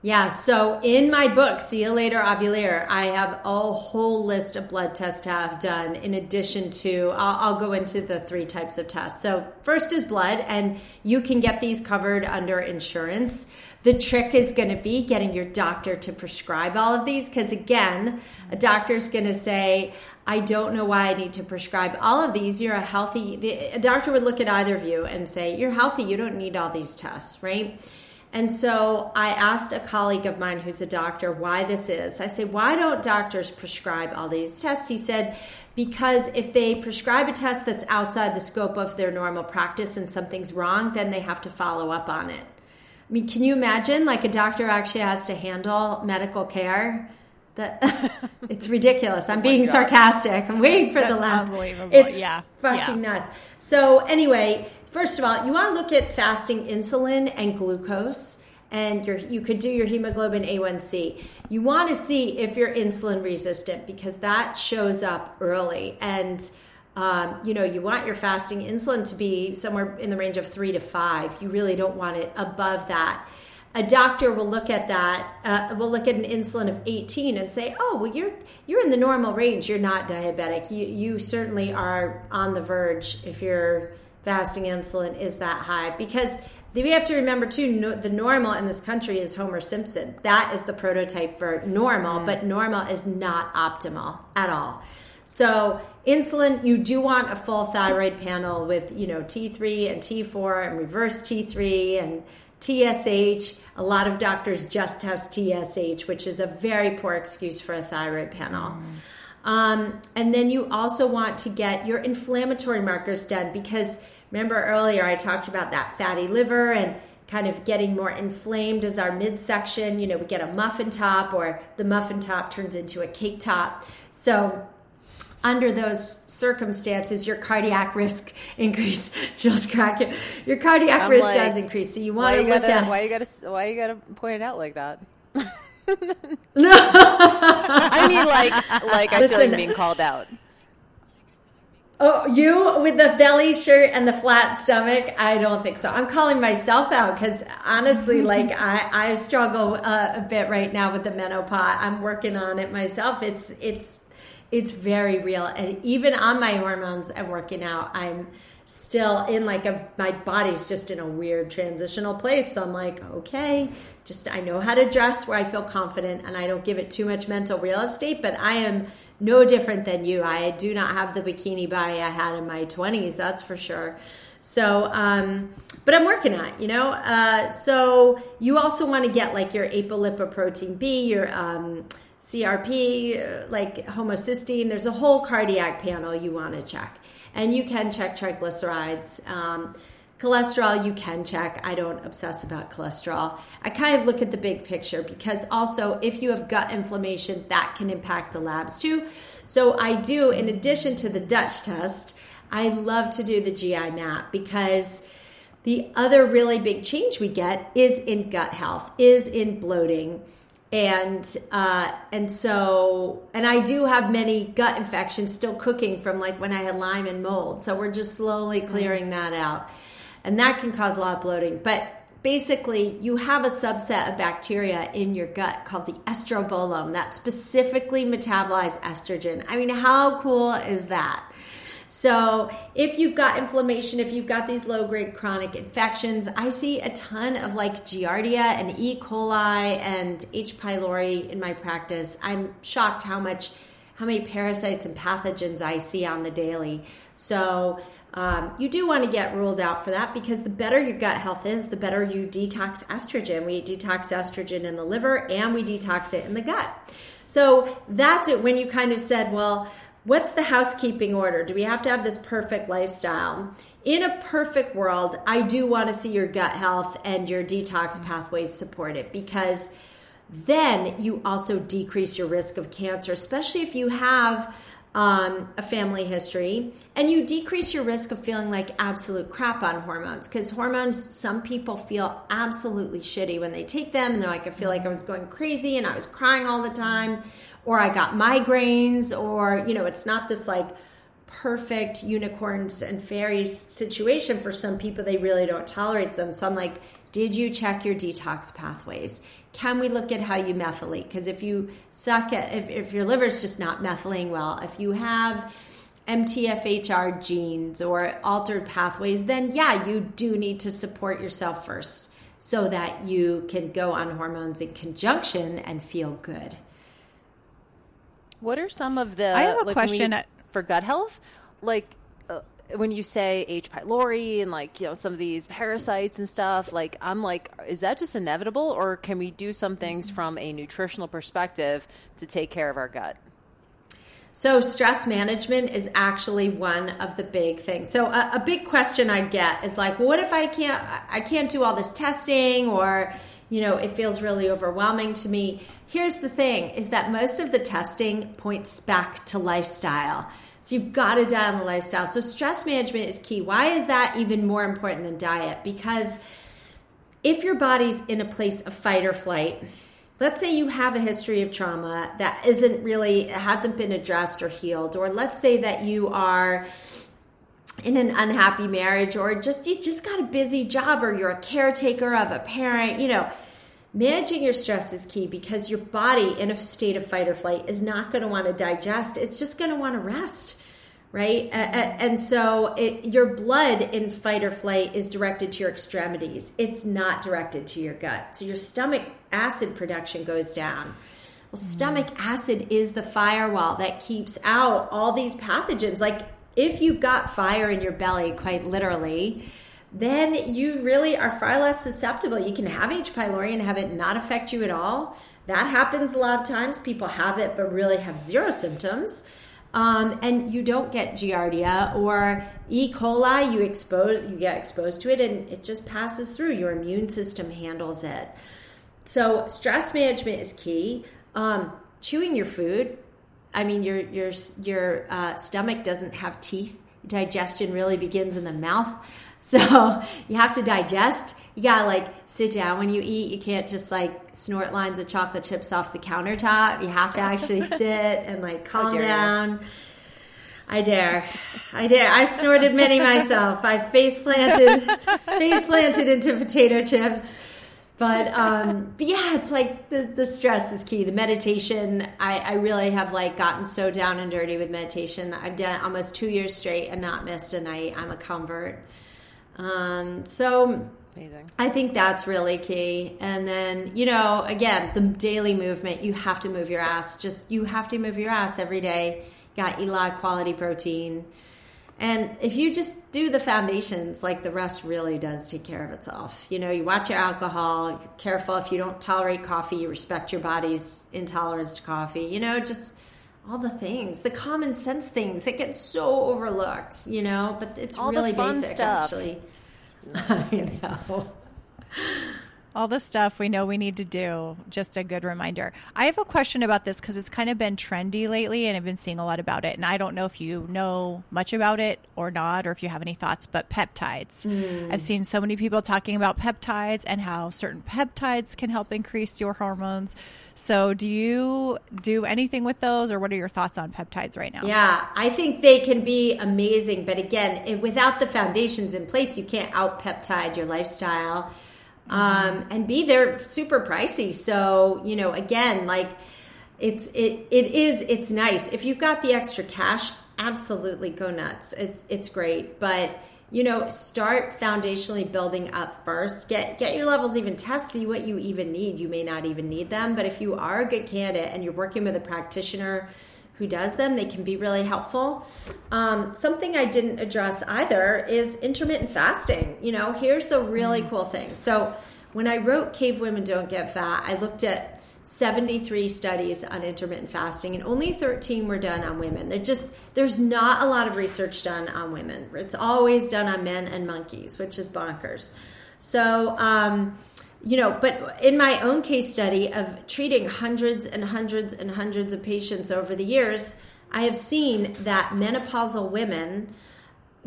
Yeah. So in my book, See You Later, Ovulator, I have a whole list of blood tests to have done in addition to, I'll go into the 3 types of tests. So first is blood, and you can get these covered under insurance. The trick is going to be getting your doctor to prescribe all of these. Because again, a doctor's going to say, I don't know why I need to prescribe all of these. A doctor would look at either of you and say, you're healthy. You don't need all these tests, right? And so I asked a colleague of mine who's a doctor why this is. I said, why don't doctors prescribe all these tests? He said, because if they prescribe a test that's outside the scope of their normal practice and something's wrong, then they have to follow up on it. I mean, can you imagine like a doctor actually has to handle medical care? It's ridiculous. I'm being sarcastic. I'm waiting for the laugh. Unbelievable. It's fucking nuts. So anyway, first of all, you want to look at fasting insulin and glucose, and you could do your hemoglobin A1C. You want to see if you're insulin resistant because that shows up early. And you want your fasting insulin to be somewhere in the range of 3 to 5. You really don't want it above that. A doctor will look at that, will look at an insulin of 18 and say, oh, well, you're in the normal range. You're not diabetic. You certainly are on the verge if your fasting insulin is that high. Because we have to remember, too, the normal in this country is Homer Simpson. That is the prototype for normal, but normal is not optimal at all. So insulin, you do want a full thyroid panel with, T3 and T4 and reverse T3 and TSH. A lot of doctors just test TSH, which is a very poor excuse for a thyroid panel. And then you also want to get your inflammatory markers done because remember earlier I talked about that fatty liver and kind of getting more inflamed as our midsection. We get a muffin top or the muffin top turns into a cake top. So under those circumstances, your cardiac risk increase. Just crack it. Your cardiac risk does increase. So you want to look at why you gotta point it out like that. No. I mean, like I feel like being called out. Oh, you with the belly shirt and the flat stomach? I don't think so. I'm calling myself out because honestly, like I struggle a bit right now with the menopause. I'm working on it myself. It's very real. And even on my hormones and working out, I'm still in like my body's just in a weird transitional place. So I'm like, okay, just I know how to dress where I feel confident and I don't give it too much mental real estate, but I am no different than you. I do not have the bikini body I had in my 20s, that's for sure. So, but I'm working on it, you know? So you also want to get like your apolipoprotein B, your CRP, like homocysteine. There's a whole cardiac panel you want to check. And you can check triglycerides. Cholesterol, you can check. I don't obsess about cholesterol. I kind of look at the big picture because also if you have gut inflammation, that can impact the labs too. So I do, in addition to the Dutch test, I love to do the GI map because the other really big change we get is in gut health, is in bloating. And I do have many gut infections still cooking from like when I had Lyme and mold. So we're just slowly clearing that out. And that can cause a lot of bloating. But basically, you have a subset of bacteria in your gut called the estherblum that specifically metabolize estrogen. I mean, how cool is that? So if you've got inflammation, if you've got these low-grade chronic infections, I see a ton of like Giardia and E. coli and H. pylori in my practice. I'm shocked how many parasites and pathogens I see on the daily. So you do want to get ruled out for that because the better your gut health is, the better you detox estrogen. We detox estrogen in the liver and we detox it in the gut. So that's it when you kind of said, well, what's the housekeeping order? Do we have to have this perfect lifestyle? In a perfect world, I do want to see your gut health and your detox pathways supported because then you also decrease your risk of cancer, especially if you have a family history, and you decrease your risk of feeling like absolute crap on hormones because hormones, some people feel absolutely shitty when they take them and they're like, I feel like I was going crazy and I was crying all the time, or I got migraines, or, you know, it's not this like perfect unicorns and fairies situation for some people. They really don't tolerate them. So I'm like, did you check your detox pathways? Can we look at how you methylate? Because if you suck at, if your liver's just not methylating well, if you have MTHFR genes or altered pathways, then yeah, you do need to support yourself first so that you can go on hormones in conjunction and feel good. What are some of the... I have a question for gut health. Like, when you say H. pylori and like, you know, some of these parasites and stuff, like, I'm like, is that just inevitable or can we do some things from a nutritional perspective to take care of our gut? So stress management is actually one of the big things. So a big question I get is like, what if I can't do all this testing or, you know, it feels really overwhelming to me. Here's the thing is that most of the testing points back to lifestyle. So you've got to dial in the lifestyle. So stress management is key. Why is that even more important than diet? Because if your body's in a place of fight or flight, let's say you have a history of trauma that hasn't been addressed or healed, or let's say that you are in an unhappy marriage or you just got a busy job or you're a caretaker of a parent, you know, managing your stress is key because your body in a state of fight or flight is not going to want to digest. It's just going to want to rest, right? And so your blood in fight or flight is directed to your extremities. It's not directed to your gut. So your stomach acid production goes down. Well, stomach acid is the firewall that keeps out all these pathogens. Like if you've got fire in your belly, quite literally, then you really are far less susceptible. You can have H. pylori and have it not affect you at all. That happens a lot of times. People have it but really have zero symptoms. And you don't get Giardia or E. coli. You get exposed to it and it just passes through. Your immune system handles it. So stress management is key. Chewing your food. I mean, your stomach doesn't have teeth. Digestion really begins in the mouth. So you have to digest. you gotta like sit down when you eat. You can't just like snort lines of chocolate chips off the countertop. You have to actually sit and like calm down. I dare. I snorted many myself. I face planted into potato chips. But yeah, it's like the stress is key. The meditation, I really have like gotten so down and dirty with meditation. I've done almost 2 years straight and not missed a night. I'm a convert. So amazing. I think that's really key. And then, you know, again, the daily movement, you have to move your ass. Just you have to move your ass every day. You got to eat a lot of quality protein. And if you just do the foundations, like the rest really does take care of itself. You know, you watch your alcohol, you're careful if you don't tolerate coffee, you respect your body's intolerance to coffee, you know, just all the things, the common sense things that get so overlooked, you know, but it's all really basic stuff. Actually. No, I know. All the stuff we know we need to do, just a good reminder. I have a question about this because it's kind of been trendy lately and I've been seeing a lot about it. And I don't know if you know much about it or not, or if you have any thoughts, but peptides. I've seen so many people talking about peptides and how certain peptides can help increase your hormones. So do you do anything with those, or what are your thoughts on peptides right now? Yeah, I think they can be amazing. But again, without the foundations in place, you can't out-peptide your lifestyle. And B, they're super pricey. So, you know, again, like it's nice. If you've got the extra cash, absolutely go nuts. It's great. But, you know, start foundationally building up first, get your levels even tested, see what you even need. You may not even need them, but if you are a good candidate and you're working with a practitioner who does them, they can be really helpful. Something I didn't address either is intermittent fasting. You know, here's the really cool thing. So when I wrote Cave Women Don't Get Fat, I looked at 73 studies on intermittent fasting, and only 13 were done on women. There's not a lot of research done on women. It's always done on men and monkeys, which is bonkers. So, you know, but in my own case study of treating hundreds and hundreds and hundreds of patients over the years, I have seen that menopausal women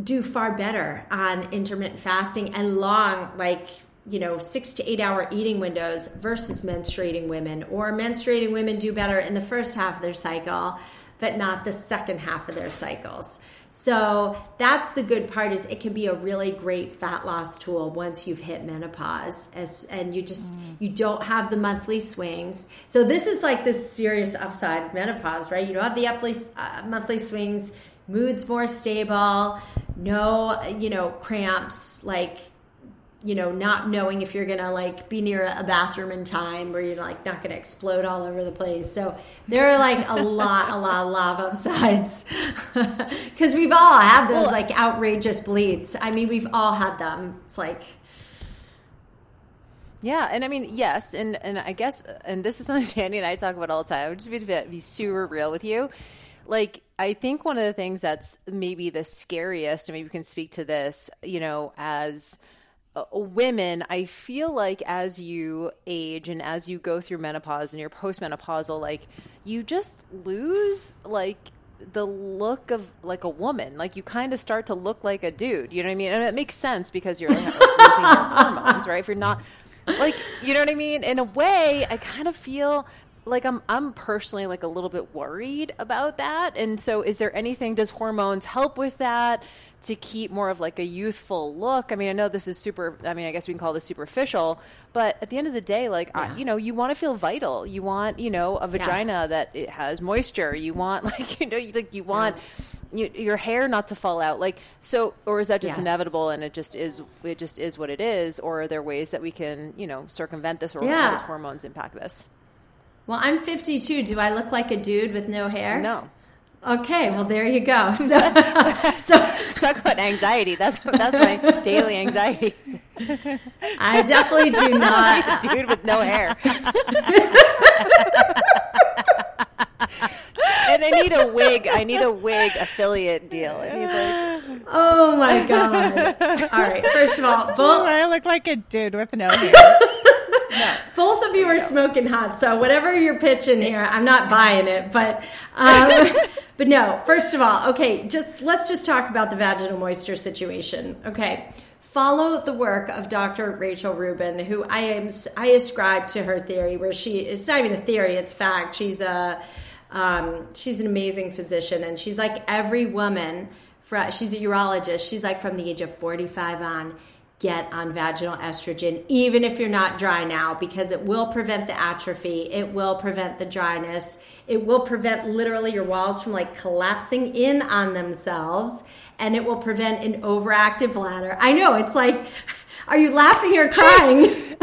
do far better on intermittent fasting and long, like, you know, 6 to 8 hour eating windows versus menstruating women, or menstruating women do better in the first half of their cycle, but not the second half of their cycles. So that's the good part, is it can be a really great fat loss tool once you've hit menopause, and you don't have the monthly swings. So this is like this serious upside of menopause, right? You don't have the monthly swings, mood's more stable, no, you know, cramps, like, you know, not knowing if you're going to like be near a bathroom in time, where you're like not going to explode all over the place. So there are like a lot of upsides, because we've all had those like outrageous bleeds. I mean, we've all had them. It's like, yeah. And I mean, yes. And I guess, and this is something Danny and I talk about all the time. I'm just going to be super real with you. Like, I think one of the things that's maybe the scariest, and maybe we can speak to this, you know, as women, I feel like as you age and as you go through menopause and you're postmenopausal, like you just lose like the look of like a woman. Like you kind of start to look like a dude. You know what I mean? And it makes sense because you're losing your hormones, right? If you're not like, you know what I mean? In a way, I kind of feel like I'm personally like a little bit worried about that. And so is there anything, does hormones help with that to keep more of like a youthful look? I mean, I know this is I guess we can call this superficial, but at the end of the day, like, yeah. You know, you want to feel vital. You want, you know, a vagina that it has moisture. You want like, you know, like you want your hair not to fall out. Like, so, or is that just inevitable and it just is what it is? Or are there ways that we can, you know, circumvent this, or how does hormones impact this? Well, I'm 52. Do I look like a dude with no hair? No. Okay, well, there you go. So talk about anxiety. That's my daily anxiety. I definitely do not. A dude with no hair. And I need a wig. I need a wig affiliate deal. I need like... Oh, my God. All right. First of all, I look like a dude with no hair. No. Both of you are smoking hot, so whatever you're pitching here, I'm not buying it. But But no, first of all, okay, let's talk about the vaginal moisture situation. Okay. Follow the work of Dr. Rachel Rubin, who I ascribe to her theory where it's not even a theory, it's fact. She's an amazing physician, and she's like every woman, she's a urologist. She's like from the age of 45 on, get on vaginal estrogen, even if you're not dry now, because it will prevent the atrophy. It will prevent the dryness. It will prevent literally your walls from like collapsing in on themselves, and it will prevent an overactive bladder. I know, it's like, are you laughing or crying?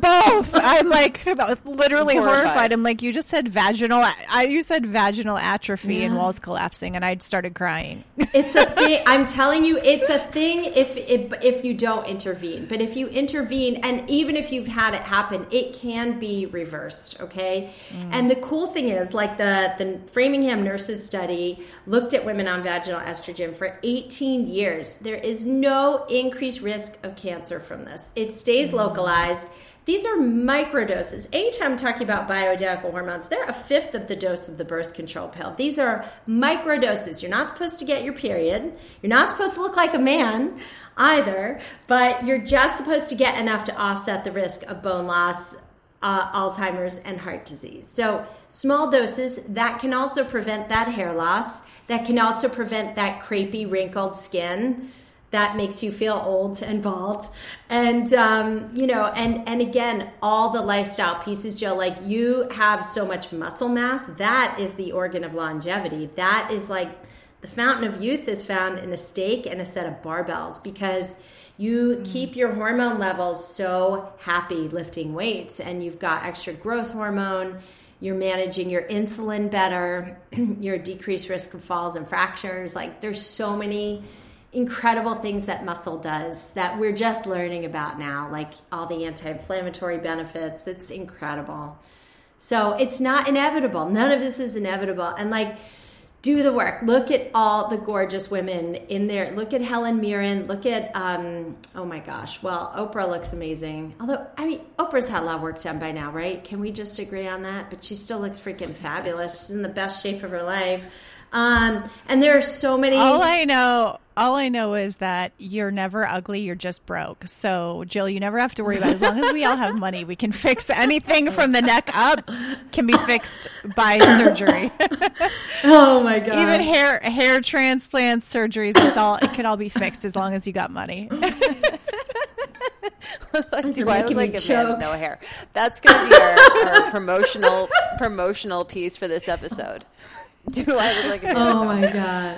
Both. I'm like literally horrified. I'm like, you just said vaginal atrophy, yeah, and walls collapsing, and I started crying. It's a thing. I'm telling you, it's a thing if you don't intervene. But if you intervene, and even if you've had it happen, it can be reversed, okay? Mm. And the cool thing is, like the Framingham Nurses study looked at women on vaginal estrogen for 18 years. There is no increased risk of cancer from this. It stays localized. These are microdoses. Anytime I'm talking about bioidentical hormones, they're a fifth of the dose of the birth control pill. These are microdoses. You're not supposed to get your period. You're not supposed to look like a man either, but you're just supposed to get enough to offset the risk of bone loss, Alzheimer's, and heart disease. So small doses that can also prevent that hair loss, that can also prevent that crepey, wrinkled skin that makes you feel old and bald. And, and again, all the lifestyle pieces, Jill, like you have so much muscle mass. That is the organ of longevity. That is like the fountain of youth is found in a steak and a set of barbells, because you keep your hormone levels so happy lifting weights, and you've got extra growth hormone. You're managing your insulin better. Your decreased risk of falls and fractures. Like there's so many incredible things that muscle does that we're just learning about now, like all the anti-inflammatory benefits. It's incredible. So it's not inevitable. None of this is inevitable. And like, do the work. Look at all the gorgeous women in there. Look at Helen Mirren. Look at, oh my gosh. Well, Oprah looks amazing. Although, I mean, Oprah's had a lot of work done by now, right? Can we just agree on that? But she still looks freaking fabulous. She's in the best shape of her life. And there are so many. All I know is that you're never ugly, you're just broke. So, Jill, you never have to worry about it. As long as we all have money, we can fix anything from the neck up can be fixed by surgery. Oh my God. Even hair transplants, surgeries, it can all be fixed as long as you got money. Let's making me choke. No hair. That's going to be our promotional piece for this episode. Do I look like a Oh my God.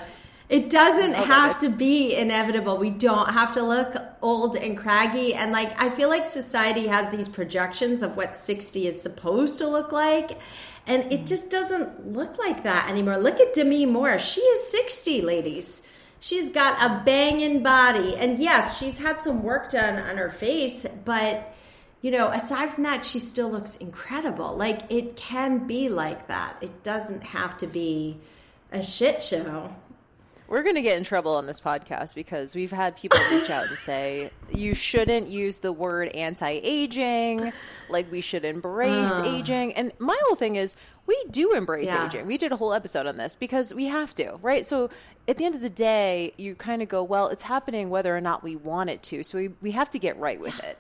It doesn't have to be inevitable. We don't have to look old and craggy. And like, I feel like society has these projections of what 60 is supposed to look like. And it just doesn't look like that anymore. Look at Demi Moore. She is 60, ladies. She's got a banging body. And yes, she's had some work done on her face, but you know, aside from that, she still looks incredible. Like, it can be like that. It doesn't have to be a shit show. We're going to get in trouble on this podcast because we've had people reach out and say, you shouldn't use the word anti-aging. Like, we should embrace aging. And my whole thing is, we do embrace aging. We did a whole episode on this because we have to, right? So at the end of the day, you kind of go, well, it's happening whether or not we want it to. So we have to get right with it.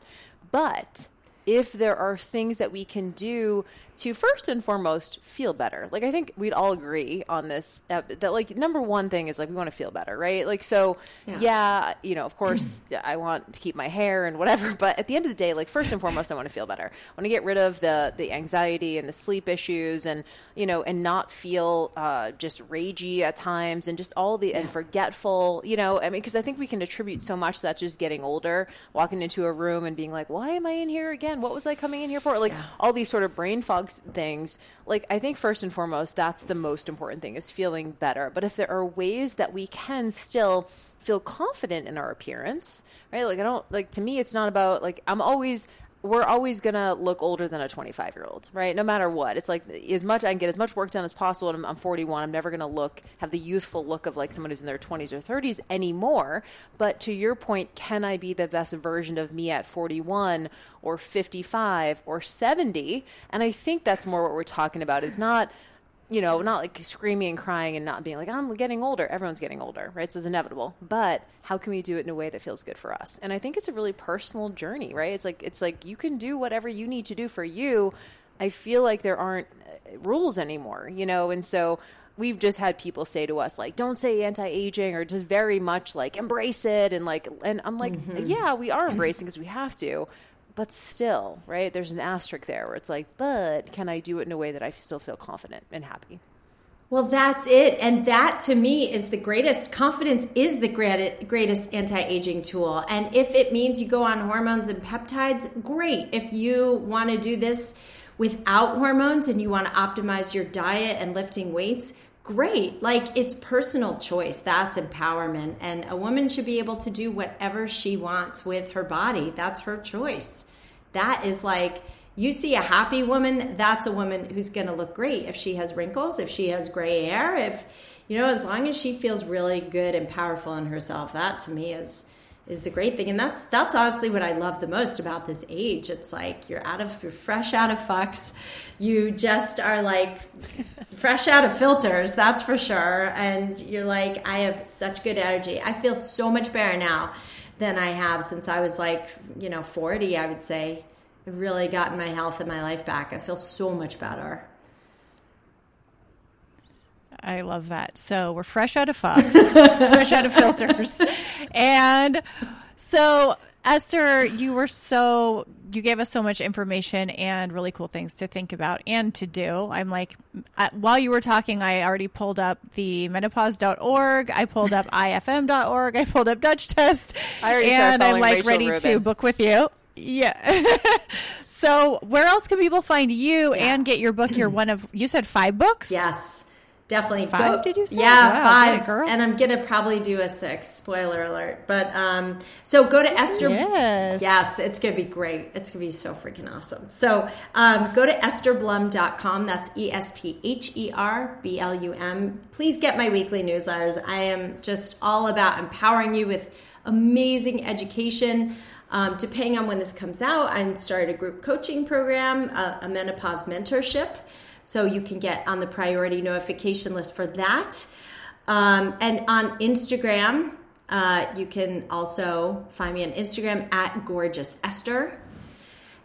But if there are things that we can do to first and foremost feel better, like I think we'd all agree on this, that like number one thing is like we want to feel better, right? Like, so yeah, you know, of course I want to keep my hair and whatever, but at the end of the day, like first and foremost, I want to feel better. I want to get rid of the anxiety and the sleep issues and, you know, and not feel just ragey at times and just all the, and forgetful, you know, I mean, because I think we can attribute so much to that just getting older, walking into a room and being like, why am I in here again? What was I coming in here for? Like all these sort of brain fog things. Like I think first and foremost, that's the most important thing is feeling better. But if there are ways that we can still feel confident in our appearance, right? Like I don't like, to me, it's not about like, we're always going to look older than a 25-year-old, right? No matter what. It's like I can get as much work done as possible. And I'm 41. I'm never going to have the youthful look of like someone who's in their 20s or 30s anymore. But to your point, can I be the best version of me at 41 or 55 or 70? And I think that's more what we're talking about is not you know, not like screaming and crying and not being like, I'm getting older. Everyone's getting older, right? So it's inevitable. But how can we do it in a way that feels good for us? And I think it's a really personal journey, right? It's like you can do whatever you need to do for you. I feel like there aren't rules anymore, you know? And so we've just had people say to us, like, don't say anti-aging, or just very much like embrace it. And I'm like, mm-hmm. yeah, we are embracing because we have to. But still, right, there's an asterisk there where it's like, but can I do it in a way that I still feel confident and happy? Well, that's it. And that to me is the greatest. Confidence is the greatest anti-aging tool. And if it means you go on hormones and peptides, great. If you want to do this without hormones and you want to optimize your diet and lifting weights, great. Like, it's personal choice. That's empowerment. And a woman should be able to do whatever she wants with her body. That's her choice. That is like, you see a happy woman, that's a woman who's going to look great. If she has wrinkles, if she has gray hair, if, you know, as long as she feels really good and powerful in herself, that to me is the great thing. And that's honestly what I love the most about this age. It's like you're fresh out of fucks. You just are like fresh out of filters, that's for sure. And you're like, I have such good energy. I feel so much better now than I have since I was like, you know, 40, I would say. I've really gotten my health and my life back. I feel so much better. I love that. So we're fresh out of fucks, fresh out of filters. And so, Esther, you gave us so much information and really cool things to think about and to do. I'm like, while you were talking, I already pulled up the menopause.org. I pulled up ifm.org. I pulled up Dutch test. I already started following Rachel Rubin. To book with you. Yeah. So where else can people find you and get your book? You're one of, you said 5 books? Yes. Definitely. 5, did you say? Yeah, wow, 5. Girl. And I'm going to probably do a 6, spoiler alert. But so go to Esther. Yes, it's going to be great. It's going to be so freaking awesome. So go to estherblum.com. That's ESTHERBLUM. Please get my weekly newsletters. I am just all about empowering you with amazing education. Depending on when this comes out, I'm started a group coaching program, a menopause mentorship. So you can get on the priority notification list for that. And on Instagram, you can also find me on Instagram at gorgeousesther.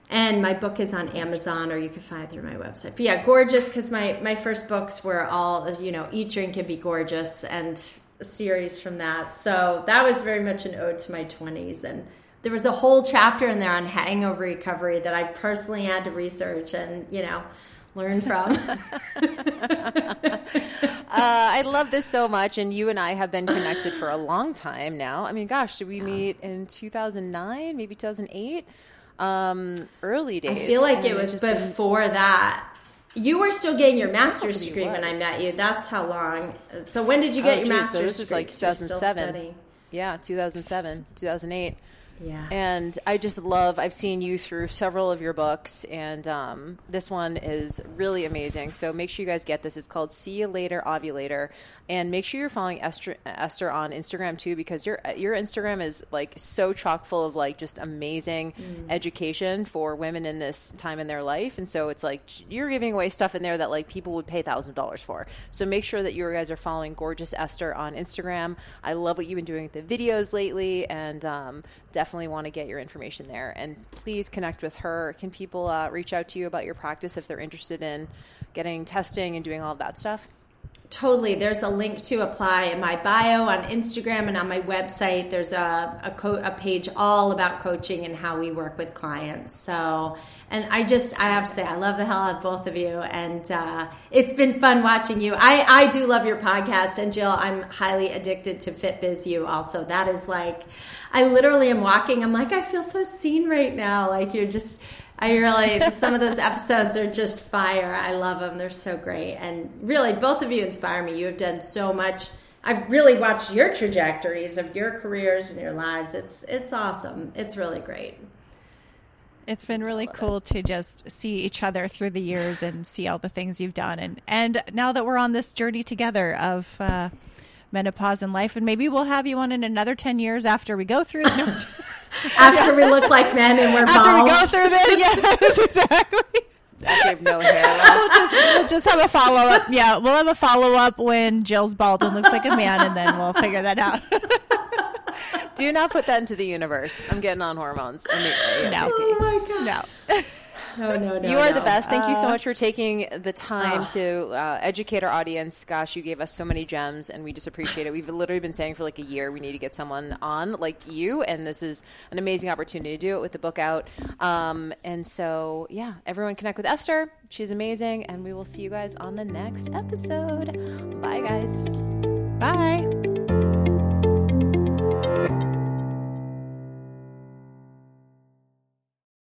And my book is on Amazon, or you can find it through my website. But yeah, gorgeous, because my first books were all, you know, Eat, Drink, and Be Gorgeous, and a series from that. So that was very much an ode to my 20s. And there was a whole chapter in there on hangover recovery that I personally had to research and, you know, learn from. I love this so much. And you and I have been connected for a long time now. I mean, gosh, did we meet in 2009, maybe 2008? Early days. I feel like it was before that. You were still getting your master's degree when I met you. That's how long. So when did you get your master's degree? So this is like 2007. Yeah, 2007, 2008. Yeah. And I just love, I've seen you through several of your books, and this one is really amazing. So make sure you guys get this. It's called See You Later, Ovulator. And make sure you're following Esther on Instagram too, because your Instagram is like so chock full of like just amazing education for women in this time in their life. And so it's like you're giving away stuff in there that like people would pay $1,000 for. So make sure that you guys are following Gorgeous Esther on Instagram. I love what you've been doing with the videos lately, and definitely want to get your information there. And please connect with her. Can people reach out to you about your practice if they're interested in getting testing and doing all of that stuff? Totally. There's a link to apply in my bio on Instagram, and on my website there's a page all about coaching and how we work with clients. So, and I have to say, I love the hell out of both of you, and it's been fun watching you. I do love your podcast, and Jill, I'm highly addicted to Fit Biz U also. That is like, I literally am walking, I'm like, I feel so seen right now. Like, you're just, I really, some of those episodes are just fire. I love them. They're so great. And really, both of you inspire me. You have done so much. I've really watched your trajectories of your careers and your lives. It's awesome. It's really great. It's been really cool to just see each other through the years and see all the things you've done. And now that we're on this journey together of menopause in life, and maybe we'll have you on in another 10 years after we go through after we look like men and we're bald. After we go through this, yes, exactly. I shave no hair left. We'll just have a follow-up. Yeah, we'll have a follow-up when Jill's bald and looks like a man, and then we'll figure that out. Do not put that into the universe. I'm getting on hormones. No. Oh, my God. No. No. You are the best. Thank you so much for taking the time to educate our audience. Gosh, you gave us so many gems, and we just appreciate it. We've literally been saying for like a year we need to get someone on like you, and this is an amazing opportunity to do it with the book out. And so, yeah, everyone connect with Esther. She's amazing, and we will see you guys on the next episode. Bye, guys. Bye.